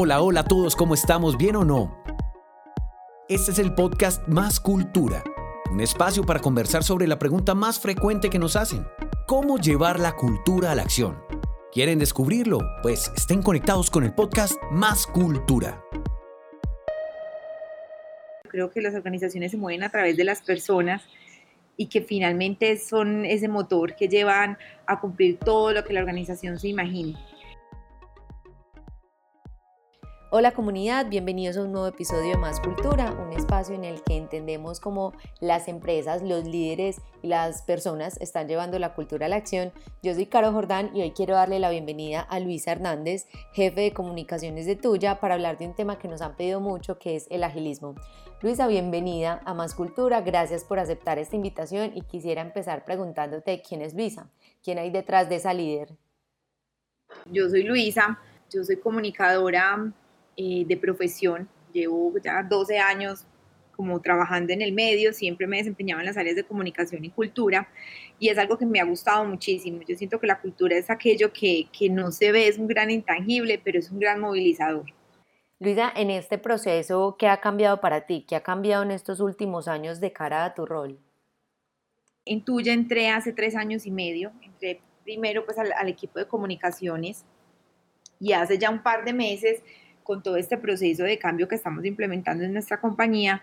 Hola, hola a todos, ¿cómo estamos? ¿Bien o no? Este es el podcast Más Cultura, un espacio para conversar sobre la pregunta más frecuente que nos hacen. ¿Cómo llevar la cultura a la acción? ¿Quieren descubrirlo? Pues estén conectados con el podcast Más Cultura. Creo que las organizaciones se mueven a través de las personas y que finalmente son ese motor que llevan a cumplir todo lo que la organización se imagine. Hola comunidad, bienvenidos a un nuevo episodio de Más Cultura, un espacio en el que entendemos cómo las empresas, los líderes y las personas están llevando la cultura a la acción. Yo soy Caro Jordán y hoy quiero darle la bienvenida a Luisa Hernández, jefe de comunicaciones de Tuya, para hablar de un tema que nos han pedido mucho, que es el agilismo. Luisa, bienvenida a Más Cultura, gracias por aceptar esta invitación y quisiera empezar preguntándote quién es Luisa, quién hay detrás de esa líder. Yo soy Luisa, yo soy comunicadora de profesión, llevo ya 12 años como trabajando en el medio, siempre me desempeñaba en las áreas de comunicación y cultura y es algo que me ha gustado muchísimo. Yo siento que la cultura es aquello que no se ve, es un gran intangible, pero es un gran movilizador. Luisa, en este proceso, ¿qué ha cambiado para ti? ¿Qué ha cambiado en estos últimos años de cara a tu rol? En Tuya entré hace 3 años y medio, entré primero pues al equipo de comunicaciones y hace ya un par de meses, con todo este proceso de cambio que estamos implementando en nuestra compañía,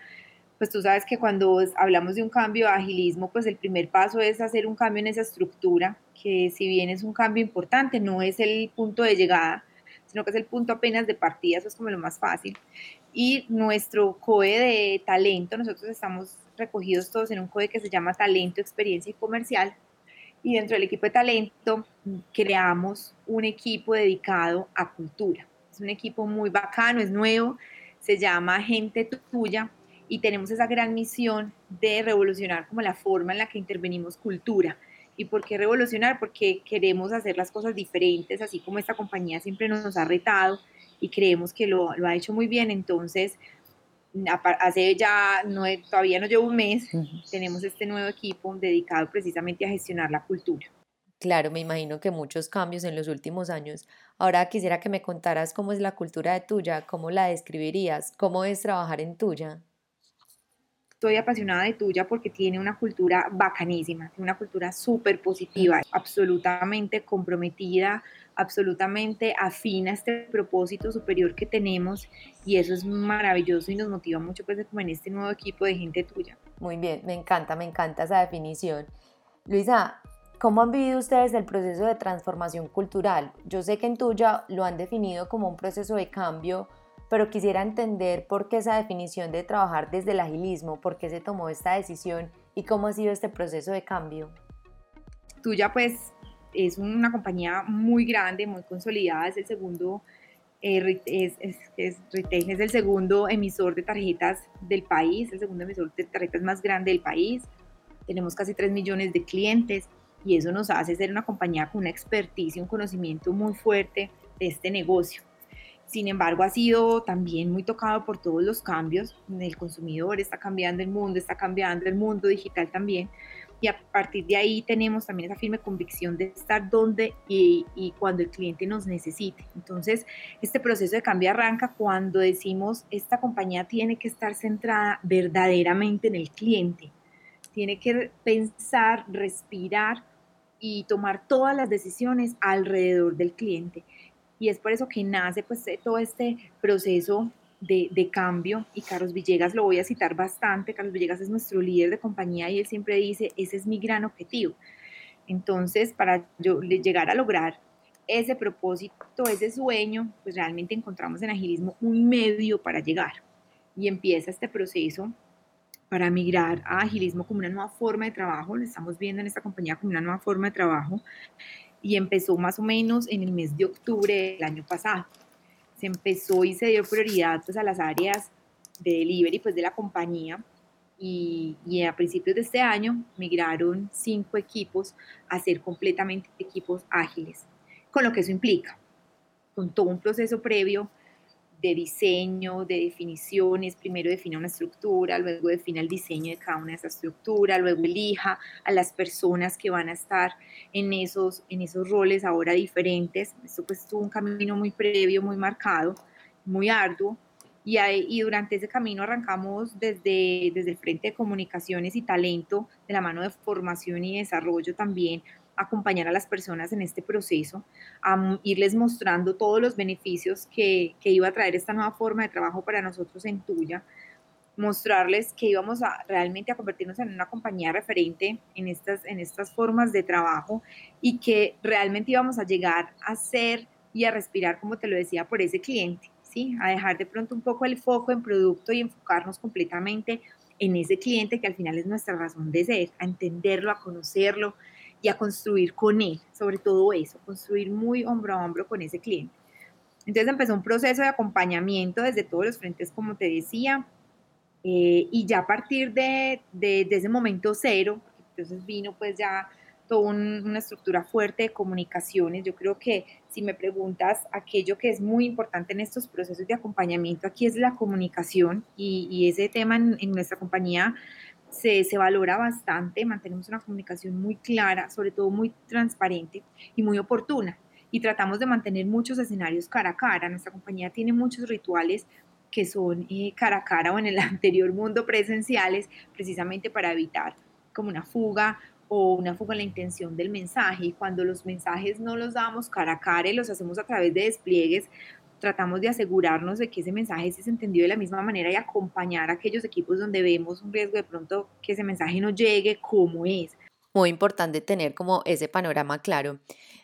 pues tú sabes que cuando hablamos de un cambio de agilismo, pues el primer paso es hacer un cambio en esa estructura, que si bien es un cambio importante, no es el punto de llegada, sino que es el punto apenas de partida, eso es como lo más fácil. Y nuestro COE de talento, nosotros estamos recogidos todos en un COE que se llama Talento, Experiencia y Comercial, y dentro del equipo de talento creamos un equipo dedicado a cultura. Es un equipo muy bacano, es nuevo, se llama Gente Tuya y tenemos esa gran misión de revolucionar como la forma en la que intervenimos cultura. ¿Y por qué revolucionar? Porque queremos hacer las cosas diferentes, así como esta compañía siempre nos ha retado y creemos que lo ha hecho muy bien. Entonces, hace ya, todavía no llevo un mes, tenemos este nuevo equipo dedicado precisamente a gestionar la cultura. Claro, me imagino que muchos cambios en los últimos años. Ahora quisiera que me contaras cómo es la cultura de Tuya, cómo la describirías, cómo es trabajar en Tuya. Estoy apasionada de Tuya porque tiene una cultura bacanísima, tiene una cultura súper positiva, absolutamente comprometida, absolutamente afín a este propósito superior que tenemos y eso es maravilloso y nos motiva mucho pues como en este nuevo equipo de Gente Tuya. Muy bien, me encanta esa definición. Luisa, ¿cómo han vivido ustedes el proceso de transformación cultural? Yo sé que en Tuya lo han definido como un proceso de cambio, pero quisiera entender por qué esa definición de trabajar desde el agilismo, por qué se tomó esta decisión y cómo ha sido este proceso de cambio. Tuya pues es una compañía muy grande, muy consolidada, es el segundo emisor de tarjetas del país, el segundo emisor de tarjetas más grande del país. Tenemos casi 3 millones de clientes. Y eso nos hace ser una compañía con una expertise y un conocimiento muy fuerte de este negocio. Sin embargo, ha sido también muy tocado por todos los cambios. El consumidor está cambiando, el mundo está cambiando, el mundo digital también. Y a partir de ahí tenemos también esa firme convicción de estar donde y cuando el cliente nos necesite. Entonces, este proceso de cambio arranca cuando decimos esta compañía tiene que estar centrada verdaderamente en el cliente. Tiene que pensar, respirar y tomar todas las decisiones alrededor del cliente. Y es por eso que nace pues, todo este proceso de cambio. Y Carlos Villegas lo voy a citar bastante. Carlos Villegas es nuestro líder de compañía y él siempre dice, ese es mi gran objetivo. Entonces, para yo llegar a lograr ese propósito, ese sueño, pues realmente encontramos en agilismo un medio para llegar. Y empieza este proceso para migrar a agilismo como una nueva forma de trabajo, lo estamos viendo en esta compañía como una nueva forma de trabajo y empezó más o menos en el mes de octubre del año pasado. Se empezó y se dio prioridad pues, a las áreas de delivery pues, de la compañía y a principios de este año migraron 5 equipos a ser completamente equipos ágiles, con lo que eso implica, con todo un proceso previo de diseño, de definiciones, primero defina una estructura, luego defina el diseño de cada una de esas estructuras, luego elija a las personas que van a estar en esos roles ahora diferentes. Esto pues tuvo un camino muy previo, muy marcado muy arduo, y durante ese camino arrancamos desde el Frente de Comunicaciones y Talento, de la mano de formación y desarrollo también, acompañar a las personas en este proceso, a irles mostrando todos los beneficios que iba a traer esta nueva forma de trabajo para nosotros en Tuya, mostrarles que íbamos a realmente a convertirnos en una compañía referente en estas formas de trabajo y que realmente íbamos a llegar a ser y a respirar, como te lo decía, por ese cliente, ¿sí? A dejar de pronto un poco el foco en producto y enfocarnos completamente en ese cliente que al final es nuestra razón de ser, a entenderlo, a conocerlo y a construir con él, sobre todo eso, construir muy hombro a hombro con ese cliente. Entonces empezó un proceso de acompañamiento desde todos los frentes, como te decía, y ya a partir de ese momento cero, entonces vino pues ya toda una estructura fuerte de comunicaciones. Yo creo que si me preguntas, aquello que es muy importante en estos procesos de acompañamiento aquí es la comunicación, y ese tema en nuestra compañía se valora bastante. Mantenemos una comunicación muy clara, sobre todo muy transparente y muy oportuna, y tratamos de mantener muchos escenarios cara a cara. Nuestra compañía tiene muchos rituales que son cara a cara o en el anterior mundo presenciales, precisamente para evitar como una fuga en la intención del mensaje, y cuando los mensajes no los damos cara a cara y los hacemos a través de despliegues, tratamos de asegurarnos de que ese mensaje sí es entendido de la misma manera, y acompañar a aquellos equipos donde vemos un riesgo de pronto que ese mensaje no llegue como es. Muy importante tener como ese panorama claro.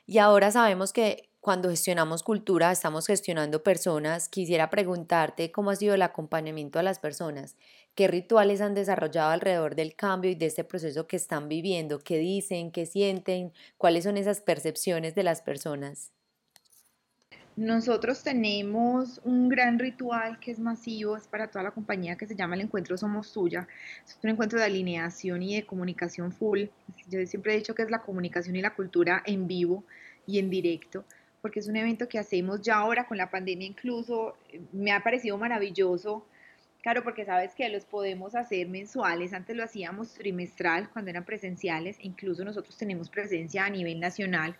Y ahora sabemos que cuando gestionamos cultura estamos gestionando personas. Quisiera preguntarte cómo ha sido el acompañamiento a las personas, qué rituales han desarrollado alrededor del cambio y de este proceso que están viviendo, qué dicen, qué sienten, cuáles son esas percepciones de las personas. Nosotros tenemos un gran ritual que es masivo, es para toda la compañía, que se llama el encuentro Somos Tuya. Es un encuentro de alineación y de comunicación full. Yo siempre he dicho que es la comunicación y la cultura en vivo y en directo, porque es un evento que hacemos ya ahora con la pandemia. Incluso me ha parecido maravilloso, claro, porque sabes que los podemos hacer mensuales. Antes lo hacíamos trimestral cuando eran presenciales. Incluso nosotros tenemos presencia a nivel nacional.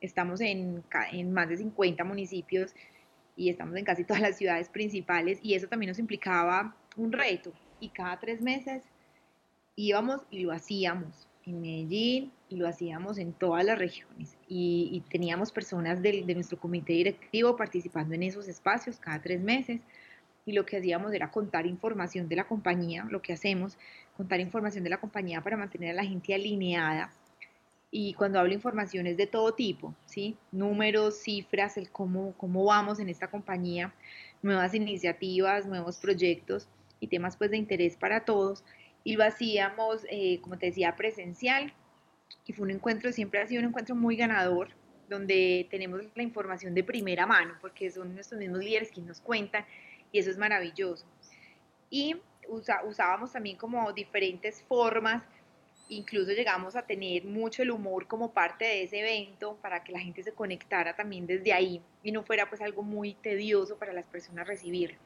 Estamos en más de 50 municipios y estamos en casi todas las ciudades principales, y eso también nos implicaba un reto. Y cada 3 meses íbamos y lo hacíamos en Medellín y lo hacíamos en todas las regiones. Y teníamos personas de nuestro comité directivo participando en esos espacios cada 3 meses. Y lo que hacíamos era contar información de la compañía, lo que hacemos, contar información de la compañía para mantener a la gente alineada. Y cuando hablo de información es de todo tipo, ¿sí? Números, cifras, el cómo vamos en esta compañía, nuevas iniciativas, nuevos proyectos y temas pues de interés para todos. Y lo hacíamos, como te decía, presencial, y fue un encuentro, siempre ha sido un encuentro muy ganador, donde tenemos la información de primera mano, porque son nuestros mismos líderes quienes nos cuentan, y eso es maravilloso. Y usábamos también como diferentes formas. Incluso llegamos a tener mucho el humor como parte de ese evento, para que la gente se conectara también desde ahí y no fuera pues algo muy tedioso para las personas recibirlo.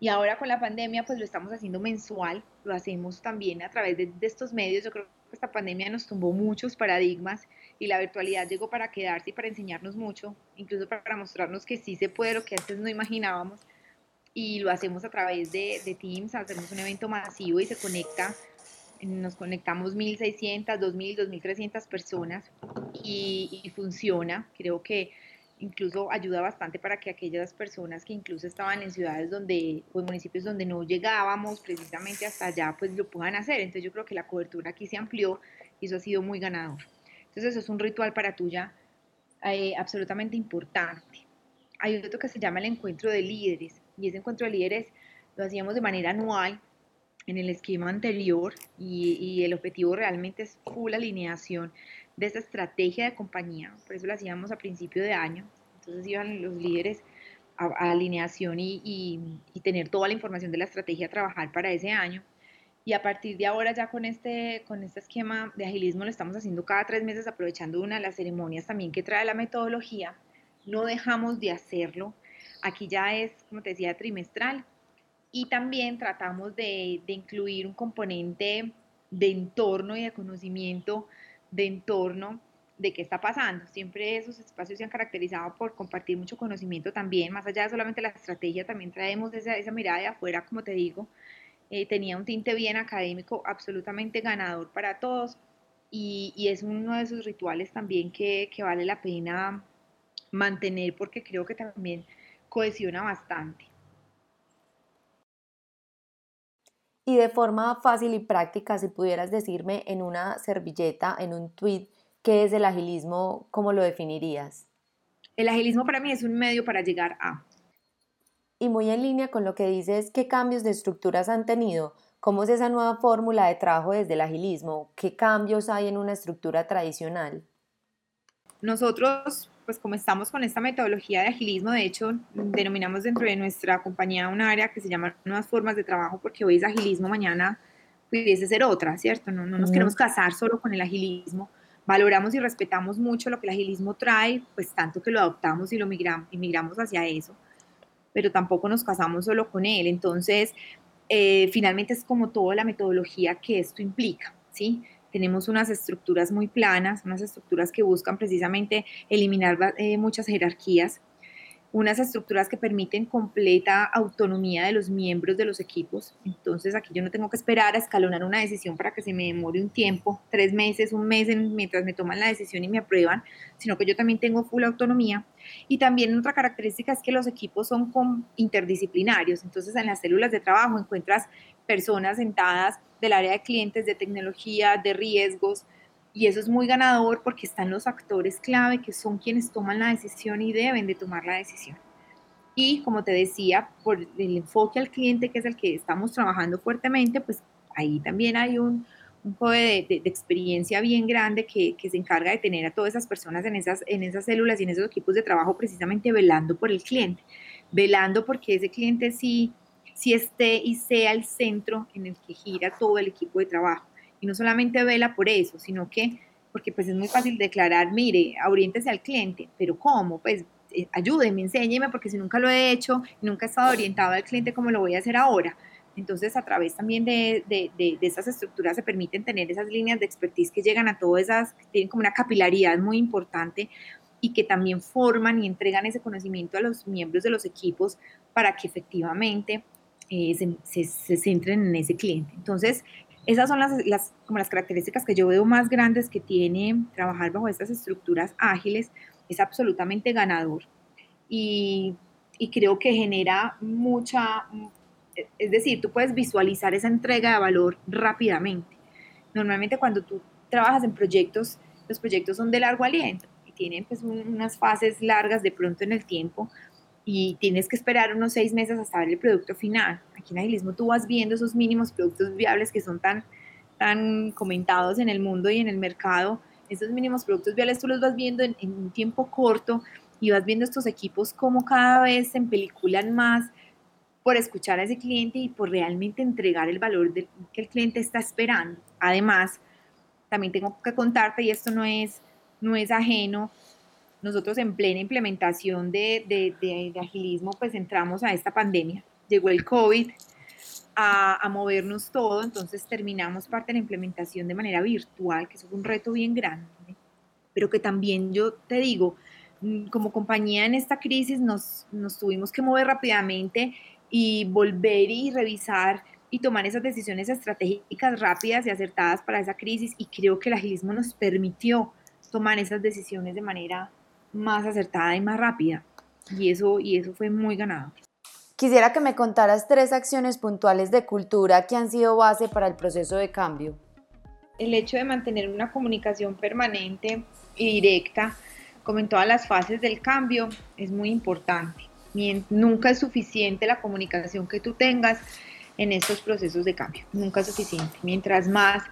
Y ahora con la pandemia pues lo estamos haciendo mensual, lo hacemos también a través de estos medios. Yo creo que esta pandemia nos tumbó muchos paradigmas, y la virtualidad llegó para quedarse y para enseñarnos mucho, incluso para mostrarnos que sí se puede lo que antes no imaginábamos. Y lo hacemos a través de Teams, hacemos un evento masivo y nos conectamos 1.600, 2.000, 2.300 personas, y funciona. Creo que incluso ayuda bastante para que aquellas personas que incluso estaban en ciudades o en municipios donde no llegábamos precisamente hasta allá, pues lo puedan hacer. Entonces yo creo que la cobertura aquí se amplió y eso ha sido muy ganador. Entonces eso es un ritual para Tuya absolutamente importante. Hay otro que se llama el encuentro de líderes, y ese encuentro de líderes lo hacíamos de manera anual en el esquema anterior, y el objetivo realmente es full alineación de esa estrategia de compañía. Por eso lo hacíamos a principio de año. Entonces iban los líderes a alineación y tener toda la información de la estrategia a trabajar para ese año. Y a partir de ahora ya con este esquema de agilismo lo estamos haciendo cada 3 meses, aprovechando una de las ceremonias también que trae la metodología. No dejamos de hacerlo. Aquí ya es, como te decía, trimestral. Y también tratamos de incluir un componente de entorno y de conocimiento de entorno de qué está pasando. Siempre esos espacios se han caracterizado por compartir mucho conocimiento también, más allá de solamente la estrategia, también traemos esa mirada de afuera, como te digo, tenía un tinte bien académico, absolutamente ganador para todos, y es uno de esos rituales también que vale la pena mantener, porque creo que también cohesiona bastante. Y de forma fácil y práctica, si pudieras decirme en una servilleta, en un tweet, ¿qué es el agilismo? ¿Cómo lo definirías? El agilismo para mí es un medio para llegar a. Y muy en línea con lo que dices, ¿qué cambios de estructuras han tenido? ¿Cómo es esa nueva fórmula de trabajo desde el agilismo? ¿Qué cambios hay en una estructura tradicional? Nosotros, pues como estamos con esta metodología de agilismo, de hecho, denominamos dentro de nuestra compañía un área que se llama Nuevas Formas de Trabajo, porque hoy es agilismo, mañana pudiese ser otra, ¿cierto? No nos queremos casar solo con el agilismo. Valoramos y respetamos mucho lo que el agilismo trae, pues tanto que lo adoptamos y lo migramos hacia eso, pero tampoco nos casamos solo con él. Entonces, finalmente es como toda la metodología que esto implica, ¿sí? Tenemos unas estructuras muy planas, unas estructuras que buscan precisamente eliminar muchas jerarquías, unas estructuras que permiten completa autonomía de los miembros de los equipos. Entonces aquí yo no tengo que esperar a escalonar una decisión para que se me demore un tiempo, 3 meses, un mes, mientras me toman la decisión y me aprueban, sino que yo también tengo full autonomía. Y también otra característica es que los equipos son interdisciplinarios, entonces en las células de trabajo encuentras personas sentadas del área de clientes, de tecnología, de riesgos, y eso es muy ganador porque están los actores clave que son quienes toman la decisión y deben de tomar la decisión. Y como te decía, por el enfoque al cliente, que es el que estamos trabajando fuertemente, pues ahí también hay un juego de experiencia bien grande que se encarga de tener a todas esas personas en esas células y en esos equipos de trabajo, precisamente velando por el cliente, velando porque ese cliente sí esté y sea el centro en el que gira todo el equipo de trabajo. Y no solamente vela por eso, sino que, porque pues es muy fácil declarar, mire, oriéntese al cliente, pero ¿cómo? Pues ayúdeme, enséñeme, porque si nunca lo he hecho, nunca he estado orientado al cliente, ¿cómo lo voy a hacer ahora? Entonces, a través también de esas estructuras se permiten tener esas líneas de expertise que llegan a todas esas, que tienen como una capilaridad muy importante y que también forman y entregan ese conocimiento a los miembros de los equipos para que efectivamente se centren en ese cliente. Entonces, esas son las características que yo veo más grandes que tiene trabajar bajo estas estructuras ágiles. Es absolutamente ganador y creo que genera mucha, es decir, tú puedes visualizar esa entrega de valor rápidamente. Normalmente cuando tú trabajas en proyectos, los proyectos son de largo aliento y tienen pues unas fases largas de pronto en el tiempo y tienes que esperar unos 6 meses hasta ver el producto final. Aquí en agilismo tú vas viendo esos mínimos productos viables que son tan comentados en el mundo y en el mercado. Esos mínimos productos viables tú los vas viendo en un tiempo corto y vas viendo estos equipos como cada vez se empeliculan más por escuchar a ese cliente y por realmente entregar el valor que el cliente está esperando. Además, también tengo que contarte, y esto no es ajeno, nosotros en plena implementación de agilismo pues entramos a esta pandemia. Llegó el COVID a movernos todo, entonces terminamos parte de la implementación de manera virtual, que eso fue un reto bien grande, pero que también yo te digo, como compañía en esta crisis nos tuvimos que mover rápidamente y volver y revisar y tomar esas decisiones estratégicas rápidas y acertadas para esa crisis, y creo que el agilismo nos permitió tomar esas decisiones de manera más acertada y más rápida, y eso fue muy ganado. Quisiera que me contaras 3 acciones puntuales de cultura que han sido base para el proceso de cambio. El hecho de mantener una comunicación permanente y directa, como en todas las fases del cambio, es muy importante. Nunca es suficiente la comunicación que tú tengas en estos procesos de cambio, nunca es suficiente. Mientras más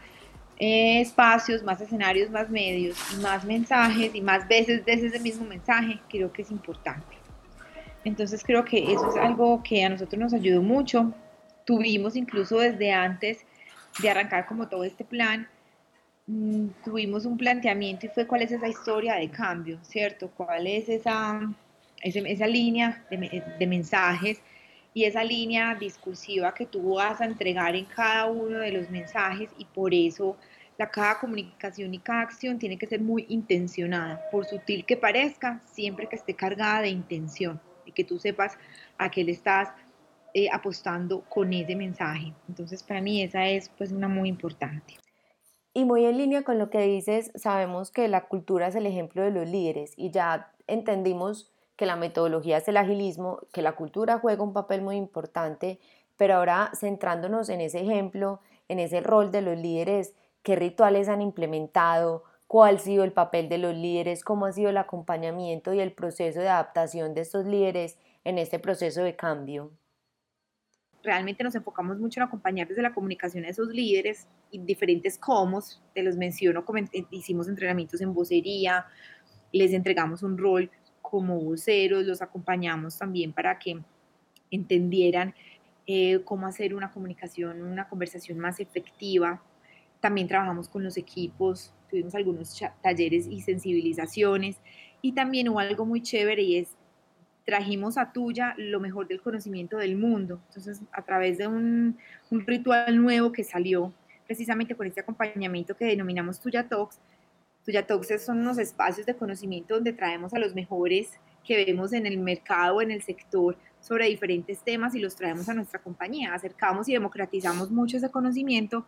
espacios, más escenarios, más medios, más mensajes y más veces de ese mismo mensaje, creo que es importante. Entonces creo que eso es algo que a nosotros nos ayudó mucho. Tuvimos incluso desde antes de arrancar como todo este plan, tuvimos un planteamiento y fue cuál es esa historia de cambio, ¿cierto? Cuál es esa línea de mensajes y esa línea discursiva que tú vas a entregar en cada uno de los mensajes, y por eso Cada comunicación y cada acción tiene que ser muy intencionada, por sutil que parezca, siempre que esté cargada de intención y que tú sepas a qué le estás apostando con ese mensaje. Entonces, para mí esa es pues una muy importante. Y muy en línea con lo que dices, sabemos que la cultura es el ejemplo de los líderes y ya entendimos que la metodología es el agilismo, que la cultura juega un papel muy importante, pero ahora centrándonos en ese ejemplo, en ese rol de los líderes, ¿qué rituales han implementado? ¿Cuál ha sido el papel de los líderes? ¿Cómo ha sido el acompañamiento y el proceso de adaptación de estos líderes en este proceso de cambio? Realmente nos enfocamos mucho en acompañar desde la comunicación a esos líderes y diferentes cómo, te los menciono, hicimos entrenamientos en vocería, les entregamos un rol como voceros, los acompañamos también para que entendieran cómo hacer una comunicación, una conversación más efectiva. También trabajamos con los equipos, tuvimos algunos talleres y sensibilizaciones y también hubo algo muy chévere y es trajimos a Tuya lo mejor del conocimiento del mundo. Entonces, a través de un ritual nuevo que salió precisamente con este acompañamiento que denominamos Tuya Talks. Tuya Talks son unos espacios de conocimiento donde traemos a los mejores que vemos en el mercado o en el sector sobre diferentes temas y los traemos a nuestra compañía. Acercamos y democratizamos mucho ese conocimiento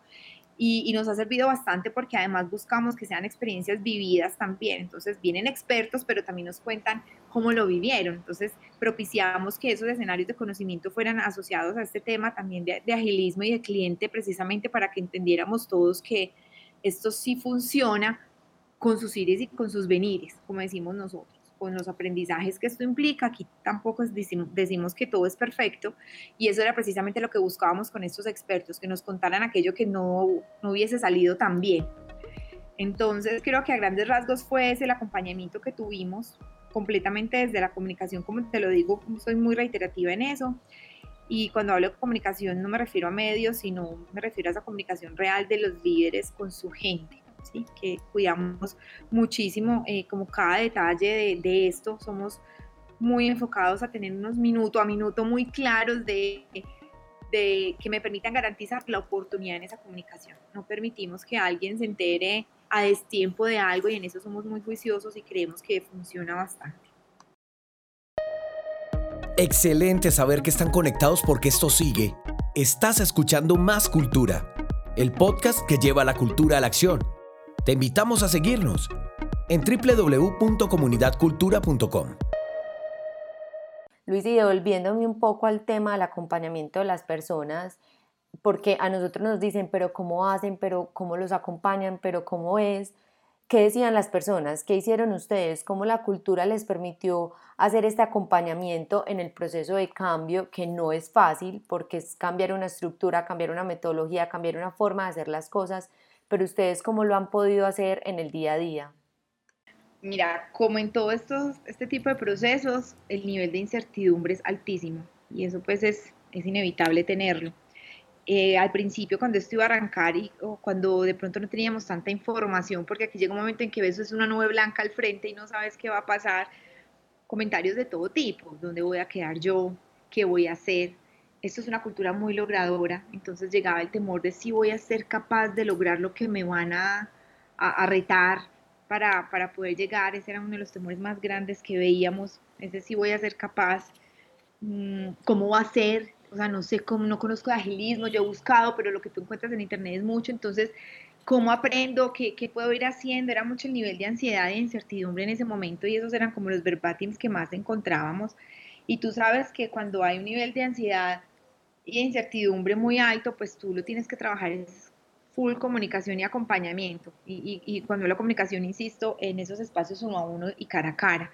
y nos ha servido bastante porque además buscamos que sean experiencias vividas también. Entonces vienen expertos, pero también nos cuentan cómo lo vivieron. Entonces propiciamos que esos escenarios de conocimiento fueran asociados a este tema también de agilismo y de cliente, precisamente para que entendiéramos todos que esto sí funciona con sus ires y con sus venires, como decimos nosotros, con los aprendizajes que esto implica. Aquí tampoco decimos que todo es perfecto y eso era precisamente lo que buscábamos con estos expertos, que nos contaran aquello que no hubiese salido tan bien. Entonces creo que a grandes rasgos fue ese el acompañamiento que tuvimos completamente desde la comunicación, como te lo digo, soy muy reiterativa en eso y cuando hablo de comunicación no me refiero a medios, sino me refiero a esa comunicación real de los líderes con su gente. Sí, que cuidamos muchísimo como cada detalle de esto, somos muy enfocados a tener unos minuto a minuto muy claros de que me permitan garantizar la oportunidad en esa comunicación, no permitimos que alguien se entere a destiempo de algo y en eso somos muy juiciosos y creemos que funciona bastante. Excelente saber que están conectados porque esto sigue. Estás escuchando Más Cultura, el podcast que lleva la cultura a la acción. Te invitamos a seguirnos en www.comunidadcultura.com. Luis, y devolviéndome un poco al tema del acompañamiento de las personas, porque a nosotros nos dicen, pero ¿cómo hacen? ¿Pero cómo los acompañan? ¿Pero cómo es? ¿Qué decían las personas? ¿Qué hicieron ustedes? ¿Cómo la cultura les permitió hacer este acompañamiento en el proceso de cambio, que no es fácil porque es cambiar una estructura, cambiar una metodología, cambiar una forma de hacer las cosas? Pero ustedes, ¿cómo lo han podido hacer en el día a día? Mira, como en todo este tipo de procesos, el nivel de incertidumbre es altísimo y eso pues es inevitable tenerlo. Al principio cuando esto iba a arrancar o cuando de pronto no teníamos tanta información, porque aquí llega un momento en que ves es una nube blanca al frente y no sabes qué va a pasar, comentarios de todo tipo, dónde voy a quedar yo, qué voy a hacer. Esto es una cultura muy logradora, entonces llegaba el temor de si voy a ser capaz de lograr lo que me van a retar para poder llegar. Ese era uno de los temores más grandes que veíamos, ese si voy a ser capaz, cómo va a ser. O sea, no sé cómo, no conozco de agilismo, yo he buscado, pero lo que tú encuentras en internet es mucho, entonces, ¿cómo aprendo? ¿Qué puedo ir haciendo? Era mucho el nivel de ansiedad e incertidumbre en ese momento y esos eran como los verbatims que más encontrábamos. Y tú sabes que cuando hay un nivel de ansiedad y de incertidumbre muy alto, pues tú lo tienes que trabajar en full comunicación y acompañamiento. Y cuando la comunicación, insisto, en esos espacios uno a uno y cara a cara.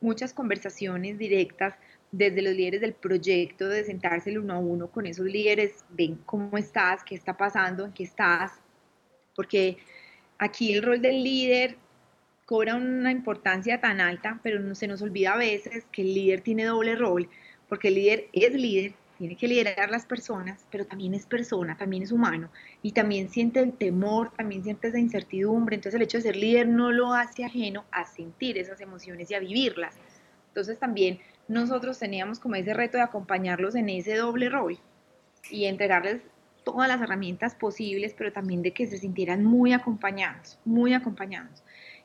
Muchas conversaciones directas, desde los líderes del proyecto, de sentarse el uno a uno con esos líderes, ven cómo estás, qué está pasando, en qué estás, porque aquí el rol del líder cobra una importancia tan alta, pero no se nos olvida a veces que el líder tiene doble rol, porque el líder es líder, tiene que liderar las personas, pero también es persona, también es humano, y también siente el temor, también siente esa incertidumbre, entonces el hecho de ser líder no lo hace ajeno a sentir esas emociones y a vivirlas, entonces también nosotros teníamos como ese reto de acompañarlos en ese doble rol y entregarles todas las herramientas posibles, pero también de que se sintieran muy acompañados, muy acompañados.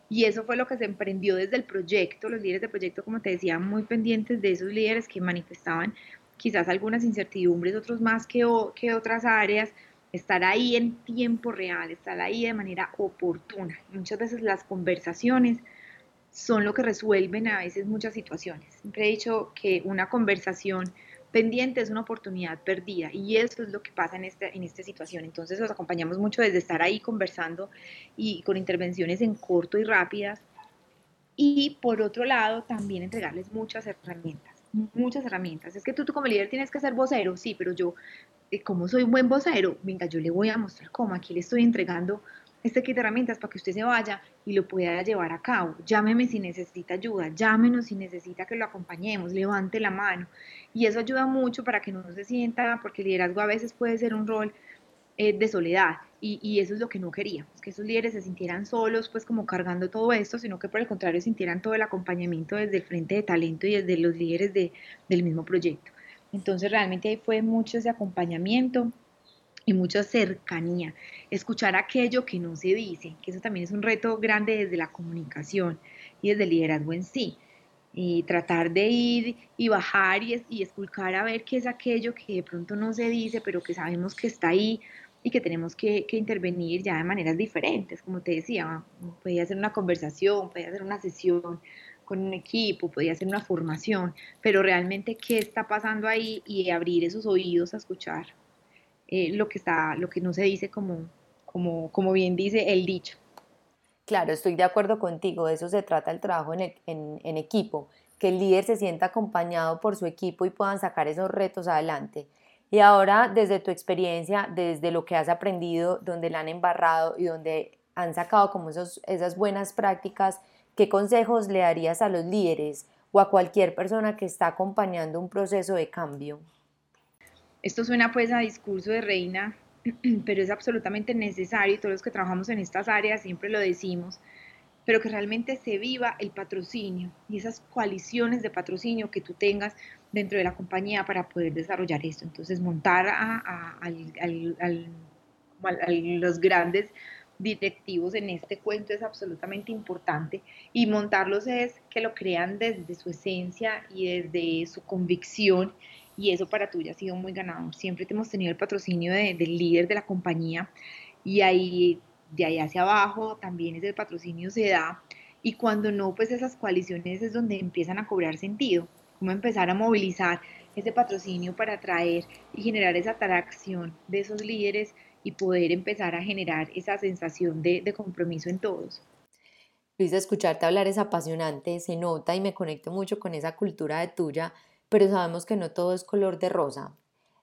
Y eso fue lo que se emprendió desde el proyecto, los líderes de proyecto, como te decía, muy pendientes de esos líderes que manifestaban quizás algunas incertidumbres, otros más que otras áreas, estar ahí en tiempo real, estar ahí de manera oportuna. Muchas veces las conversaciones son lo que resuelven a veces muchas situaciones. Siempre he dicho que una conversación pendiente es una oportunidad perdida, y eso es lo que pasa en esta situación. Entonces los acompañamos mucho desde estar ahí conversando y con intervenciones en corto y rápidas, y por otro lado también entregarles muchas herramientas. Es que tú como líder tienes que ser vocero, sí, pero yo, ¿cómo soy un buen vocero? Venga, yo le voy a mostrar cómo, aquí le estoy entregando este kit de herramientas para que usted se vaya y lo pueda llevar a cabo. Llámeme si necesita ayuda, llámenos si necesita que lo acompañemos, levante la mano. Y eso ayuda mucho para que no se sienta, porque el liderazgo a veces puede ser un rol de soledad, y eso es lo que no queríamos, que esos líderes se sintieran solos, pues como cargando todo esto, sino que por el contrario sintieran todo el acompañamiento desde el Frente de Talento y desde los líderes del mismo proyecto. Entonces realmente ahí fue mucho ese acompañamiento y mucha cercanía, escuchar aquello que no se dice, que eso también es un reto grande desde la comunicación y desde el liderazgo en sí, y tratar de ir y bajar y esculcar a ver qué es aquello que de pronto no se dice, pero que sabemos que está ahí y que tenemos que intervenir ya de maneras diferentes, como te decía, podía hacer una conversación, podía hacer una sesión con un equipo, podía hacer una formación, pero realmente qué está pasando ahí y abrir esos oídos a escuchar. Lo que no se dice, como bien dice el dicho. Claro, estoy de acuerdo contigo, de eso se trata el trabajo en equipo, que el líder se sienta acompañado por su equipo y puedan sacar esos retos adelante. Y ahora, desde tu experiencia, desde lo que has aprendido, donde la han embarrado y donde han sacado como esas buenas prácticas, ¿qué consejos le darías a los líderes o a cualquier persona que está acompañando un proceso de cambio? Esto suena pues a discurso de reina, pero es absolutamente necesario, y todos los que trabajamos en estas áreas siempre lo decimos, pero que realmente se viva el patrocinio y esas coaliciones de patrocinio que tú tengas dentro de la compañía para poder desarrollar esto. Entonces montar a los grandes directivos en este cuento es absolutamente importante, y montarlos es que lo crean desde su esencia y desde su convicción. Y eso para Tuya ha sido muy ganador. Siempre hemos tenido el patrocinio del líder de la compañía, y ahí, de ahí hacia abajo también ese patrocinio se da, y cuando no, pues esas coaliciones es donde empiezan a cobrar sentido, cómo empezar a movilizar ese patrocinio para atraer y generar esa atracción de esos líderes y poder empezar a generar esa sensación de compromiso en todos. Luisa, escucharte hablar es apasionante, se nota, y me conecto mucho con esa cultura de Tuya, pero sabemos que no todo es color de rosa.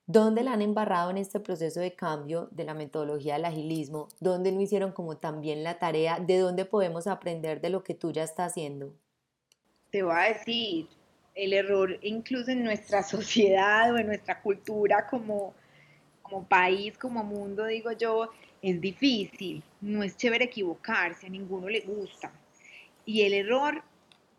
¿Dónde la han embarrado en este proceso de cambio de la metodología del agilismo? ¿Dónde no hicieron como también la tarea? ¿De dónde podemos aprender de lo que Tuya está haciendo? Te voy a decir, el error incluso en nuestra sociedad o en nuestra cultura como país, como mundo, digo yo, es difícil. No es chévere equivocarse, a ninguno le gusta. Y el error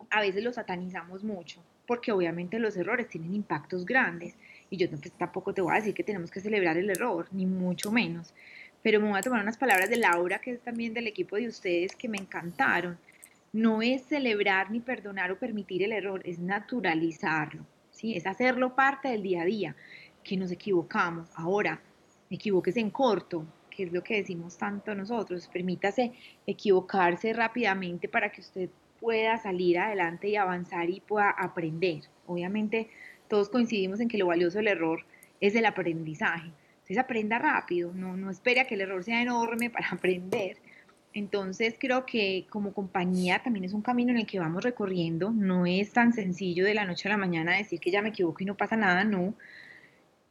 a veces lo satanizamos mucho, porque obviamente los errores tienen impactos grandes, y yo tampoco te voy a decir que tenemos que celebrar el error, ni mucho menos, pero me voy a tomar unas palabras de Laura, que es también del equipo de ustedes, que me encantaron. No es celebrar ni perdonar o permitir el error, es naturalizarlo, ¿sí? Es hacerlo parte del día a día, que nos equivocamos. Ahora, equivóquese en corto, que es lo que decimos tanto nosotros, permítase equivocarse rápidamente para que usted pueda salir adelante y avanzar y pueda aprender. Obviamente todos coincidimos en que lo valioso del error es el aprendizaje. Entonces aprenda rápido, no espere a que el error sea enorme para aprender. Entonces creo que como compañía también es un camino en el que vamos recorriendo, no es tan sencillo de la noche a la mañana decir que ya me equivoco y no pasa nada, no.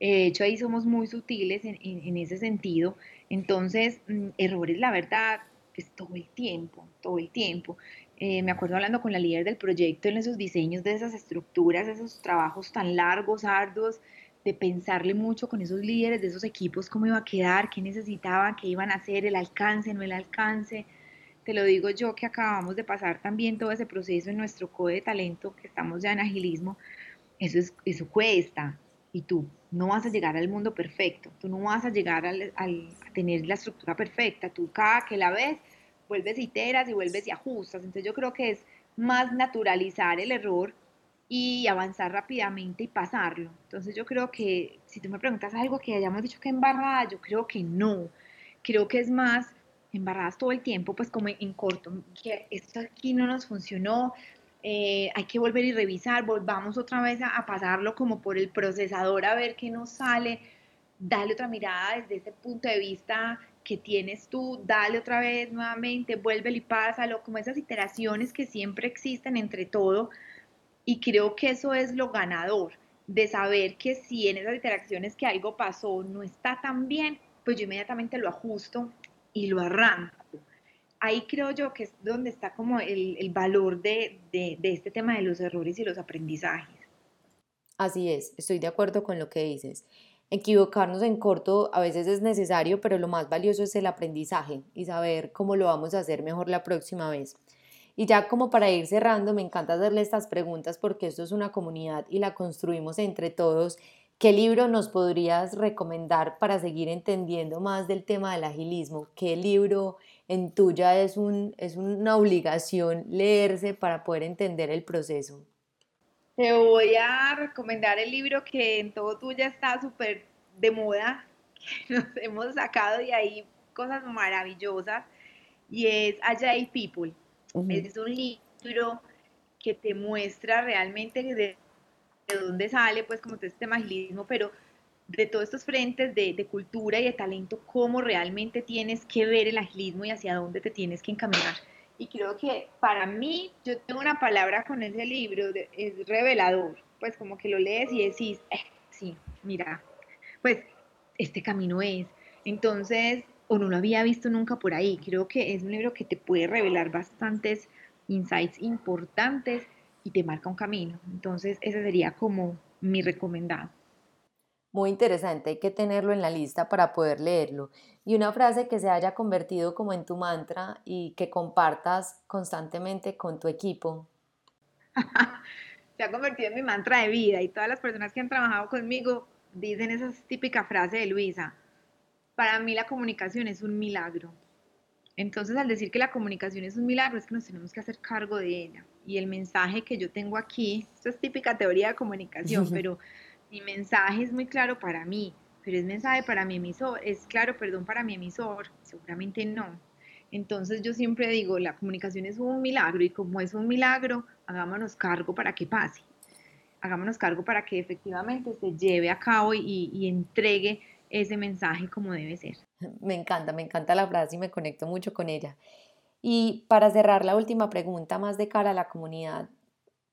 De hecho ahí somos muy sutiles en ese sentido. Entonces errores, la verdad, es todo el tiempo. Me acuerdo hablando con la líder del proyecto en esos diseños de esas estructuras, esos trabajos tan largos, arduos, de pensarle mucho con esos líderes de esos equipos, cómo iba a quedar, qué necesitaban, qué iban a hacer, el alcance, no el alcance. Te lo digo yo, que acabamos de pasar también todo ese proceso en nuestro code de talento, que estamos ya en agilismo. Eso cuesta, y tú no vas a llegar al mundo perfecto, tú no vas a llegar a tener la estructura perfecta, tú cada que la ves vuelves y iteras y vuelves y ajustas. Entonces yo creo que es más naturalizar el error y avanzar rápidamente y pasarlo. Entonces yo creo que, si tú me preguntas algo que hayamos dicho que embarrada, yo creo que no, creo que es más embarradas todo el tiempo, pues como en corto, que esto aquí no nos funcionó, hay que volver y revisar, volvamos otra vez a pasarlo como por el procesador a ver qué nos sale, dale otra mirada desde ese punto de vista que tienes tú, dale otra vez nuevamente, vuelve y pásalo, como esas iteraciones que siempre existen entre todo, y creo que eso es lo ganador, de saber que si en esas iteraciones que algo pasó no está tan bien, pues yo inmediatamente lo ajusto y lo arranco. Ahí creo yo que es donde está como el valor de este tema de los errores y los aprendizajes. Así es, estoy de acuerdo con lo que dices. Equivocarnos en corto a veces es necesario, pero lo más valioso es el aprendizaje y saber cómo lo vamos a hacer mejor la próxima vez. Y ya como para ir cerrando, me encanta hacerle estas preguntas porque esto es una comunidad y la construimos entre todos. ¿Qué libro nos podrías recomendar para seguir entendiendo más del tema del agilismo? ¿Qué libro en Tuya es una obligación leerse para poder entender el proceso? Te voy a recomendar el libro que en todo Tuya está súper de moda, que nos hemos sacado de ahí cosas maravillosas, y es Agile People. Uh-huh. Es un libro que te muestra realmente de dónde sale, pues, como todo este agilismo, pero de todos estos frentes de cultura y de talento, cómo realmente tienes que ver el agilismo y hacia dónde te tienes que encaminar. Y creo que para mí, yo tengo una palabra con ese libro, es revelador, pues como que lo lees y decís, sí, mira, pues este camino es. Entonces, o no lo había visto nunca por ahí, creo que es un libro que te puede revelar bastantes insights importantes y te marca un camino. Entonces, ese sería como mi recomendado. Muy interesante, hay que tenerlo en la lista para poder leerlo. Y una frase que se haya convertido como en tu mantra y que compartas constantemente con tu equipo. Se ha convertido en mi mantra de vida, y todas las personas que han trabajado conmigo dicen esa típica frase de Luisa. Para mí la comunicación es un milagro. Entonces, al decir que la comunicación es un milagro, es que nos tenemos que hacer cargo de ella. Y el mensaje que yo tengo aquí, esto es típica teoría de comunicación, pero mi mensaje es muy claro para mí, pero es mensaje para mi emisor, es claro, perdón, para mi emisor, seguramente no. Entonces yo siempre digo, la comunicación es un milagro, y como es un milagro, hagámonos cargo para que pase, hagámonos cargo para que efectivamente se lleve a cabo y entregue ese mensaje como debe ser. Me encanta la frase y me conecto mucho con ella. Y para cerrar, la última pregunta más de cara a la comunidad,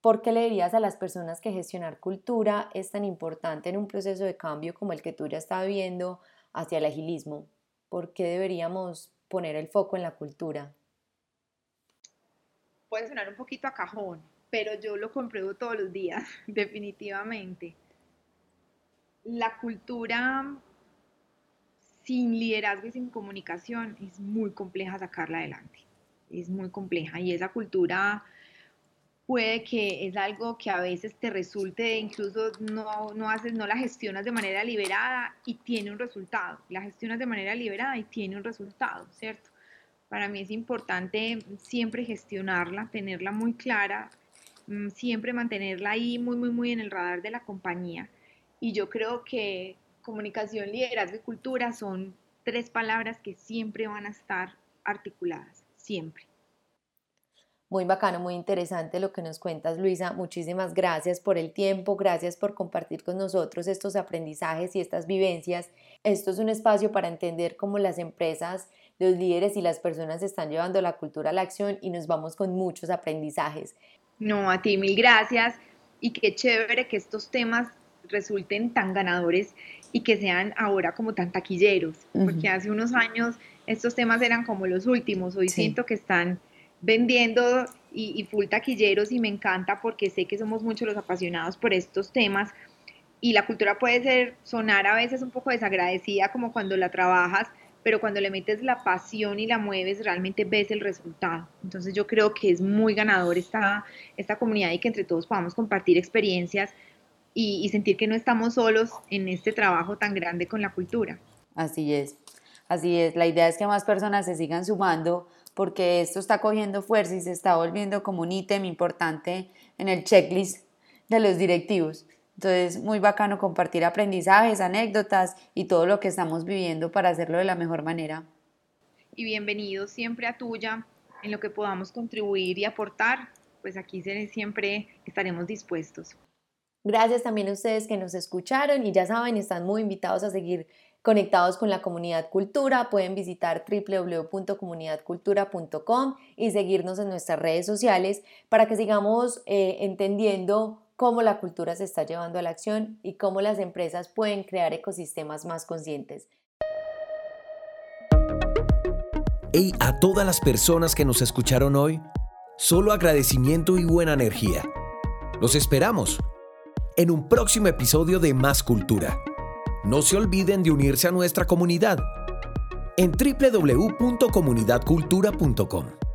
¿por qué le dirías a las personas que gestionar cultura es tan importante en un proceso de cambio como el que tú ya estás viviendo hacia el agilismo? ¿Por qué deberíamos poner el foco en la cultura? Puede sonar un poquito a cajón, pero yo lo compruebo todos los días, definitivamente. La cultura sin liderazgo y sin comunicación es muy compleja sacarla adelante. Es muy compleja, y esa cultura puede que es algo que a veces te resulte, incluso no la gestionas de manera liberada y tiene un resultado. La gestionas de manera liberada y tiene un resultado, ¿cierto? Para mí es importante siempre gestionarla, tenerla muy clara, siempre mantenerla ahí muy, muy, muy en el radar de la compañía. Y yo creo que comunicación, liderazgo y cultura son 3 palabras que siempre van a estar articuladas, siempre. Muy bacano, muy interesante lo que nos cuentas, Luisa. Muchísimas gracias por el tiempo, gracias por compartir con nosotros estos aprendizajes y estas vivencias. Esto es un espacio para entender cómo las empresas, los líderes y las personas están llevando la cultura a la acción, y nos vamos con muchos aprendizajes. No, a ti mil gracias, y qué chévere que estos temas resulten tan ganadores y que sean ahora como tan taquilleros, porque hace unos años estos temas eran como los últimos, hoy siento que están vendiendo y full taquilleros, y me encanta porque sé que somos muchos los apasionados por estos temas, y la cultura puede sonar a veces un poco desagradecida como cuando la trabajas, pero cuando le metes la pasión y la mueves realmente ves el resultado. Entonces yo creo que es muy ganador esta comunidad, y que entre todos podamos compartir experiencias y sentir que no estamos solos en este trabajo tan grande con la cultura. Así es, así es. La idea es que más personas se sigan sumando porque esto está cogiendo fuerza y se está volviendo como un ítem importante en el checklist de los directivos. Entonces, muy bacano compartir aprendizajes, anécdotas y todo lo que estamos viviendo para hacerlo de la mejor manera. Y bienvenidos siempre a Tuya, en lo que podamos contribuir y aportar, pues aquí siempre estaremos dispuestos. Gracias también a ustedes que nos escucharon y ya saben, están muy invitados a seguir conectados con la Comunidad Cultura. Pueden visitar www.comunidadcultura.com y seguirnos en nuestras redes sociales para que sigamos entendiendo cómo la cultura se está llevando a la acción y cómo las empresas pueden crear ecosistemas más conscientes. Hey, a todas las personas que nos escucharon hoy, solo agradecimiento y buena energía. Los esperamos en un próximo episodio de Más Cultura. No se olviden de unirse a nuestra comunidad en www.comunidadcultura.com.